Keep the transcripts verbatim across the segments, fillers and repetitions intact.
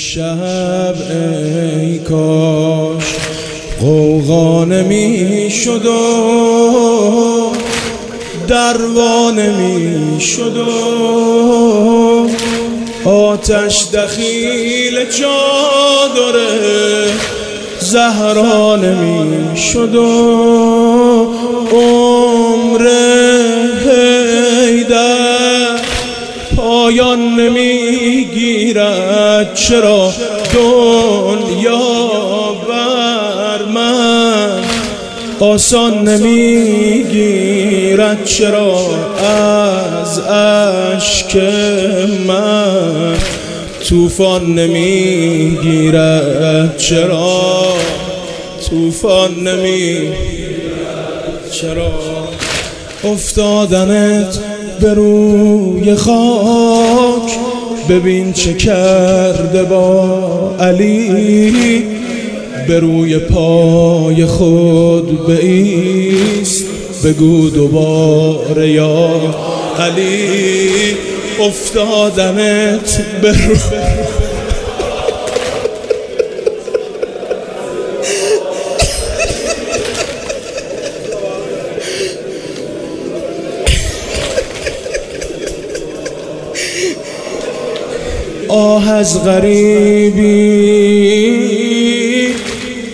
شب ای کاش غوغا نمی شد و دروا نمی شد و آتش دخیل چادر زهرا نمی شد و عمر حیدر پایان نمی گیرد. چرا دنیا بر من آسان نمی گیرد؟ چرا از عشق من توفان نمی گیرد؟ چرا توفان نمی گیرد؟ چرا افتادنت به روی خاک؟ ببین چه کرده با علی، به روی پای خود بایست بگو دوباره یا علی. افتادنت به روی آه از غریبی،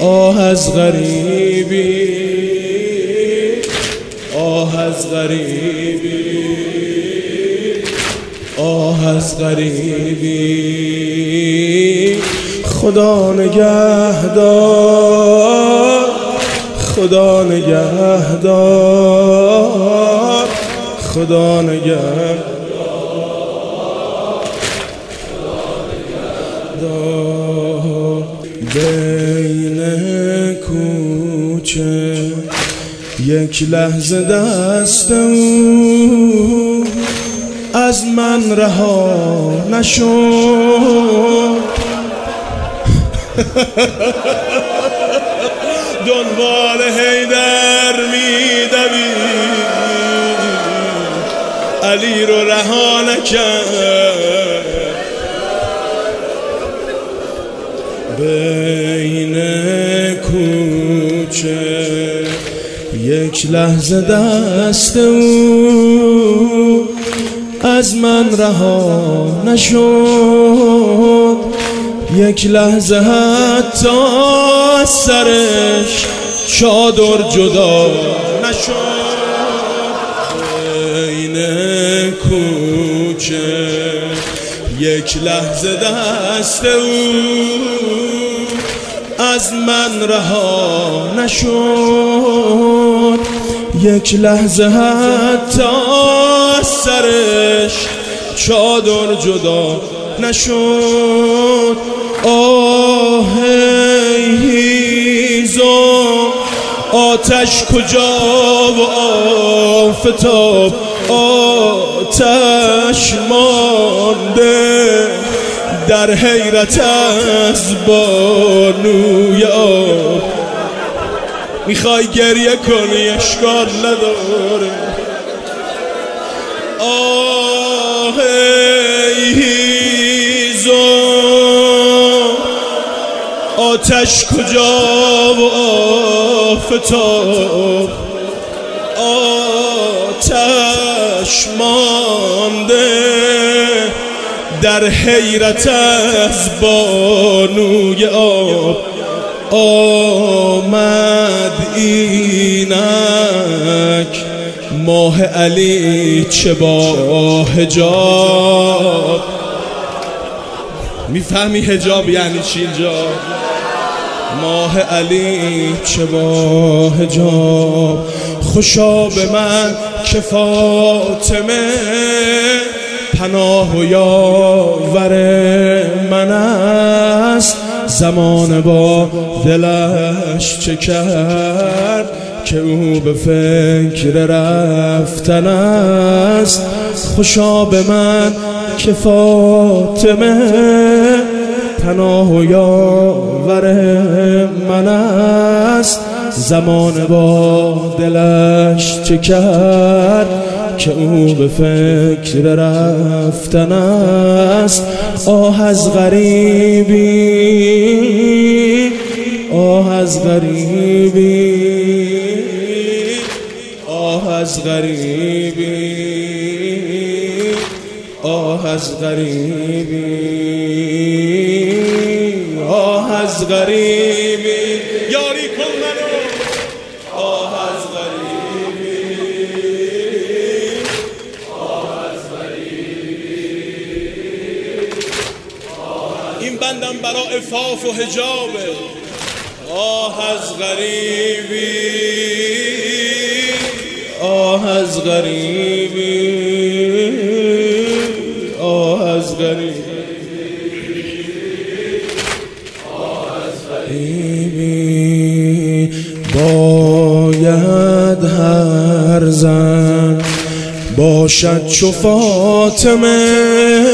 آه از غریبی، آه از غریبی، آه از غریبی. خدا نگهدار، خدا نگهدار، خدا نگهدار. بین کوچه یک لحظه دست او از من رها نشد، دنبال حیدر می‌دوید علی رو رها نکرد. بین کوچه یک لحظه دست او از من رها نشد، یک لحظه حتی از سرش چادر جدا نشد. بین کوچه یک لحظه دست او از من رها نشد، یک لحظه حتی از سرش چادر جدا نشد. آه هیزم آتش کجا و آفتاب؟ آتش مانده در حیرت از بانوی آب، میخوای گریه کنی اشکال نداره. آه هیزم آتش کجا و آفتاب؟ آتش مانده در حیرت از بانوی آب. آمد اینک ماه علی چه با حجاب. میفهمی حجاب یعنی چی اینجا؟ ماه علی چه با حجاب. خوشا به من که فاطمه پناه و یاور من است، زمان با دلش چه کرد که او به فکر رفتن است. خوشا به من که فاطمه پناه و یاور من است، زمان با دلش چه کرد که او به فکر رفتن است. آه از غریبی، آه از غریبی، آه از غریبی، آه از غریبی، آه از غریبی، یاری کن منو. آه از غریبی، آه از غریبی، آه. این بندم برای عفاف و حجابه. آه از غریبی، آه از غریبی، آه از غریبی، آه از غریبی. باید هر زن باشد چو فاطمه،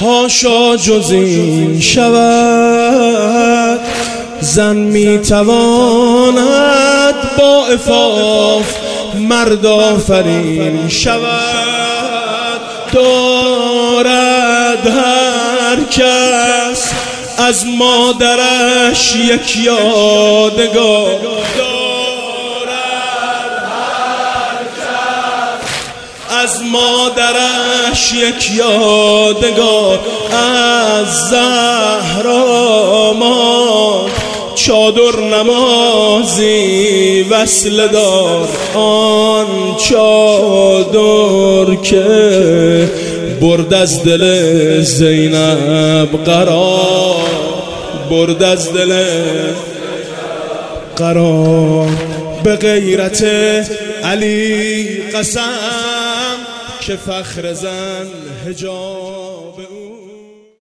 حاشا جز این شود زن میتواند با عفاف مرد آفرین شود. دارد هر کس از مادرش یک یادگار، دارد هر کس از مادرش یک یادگار. از زهرا ماند چادر نمازی وصل دار، آن چادر که برد از دل زینب قرار، برد از دل قرار. به غیرت علی قسم که فخر زن حجاب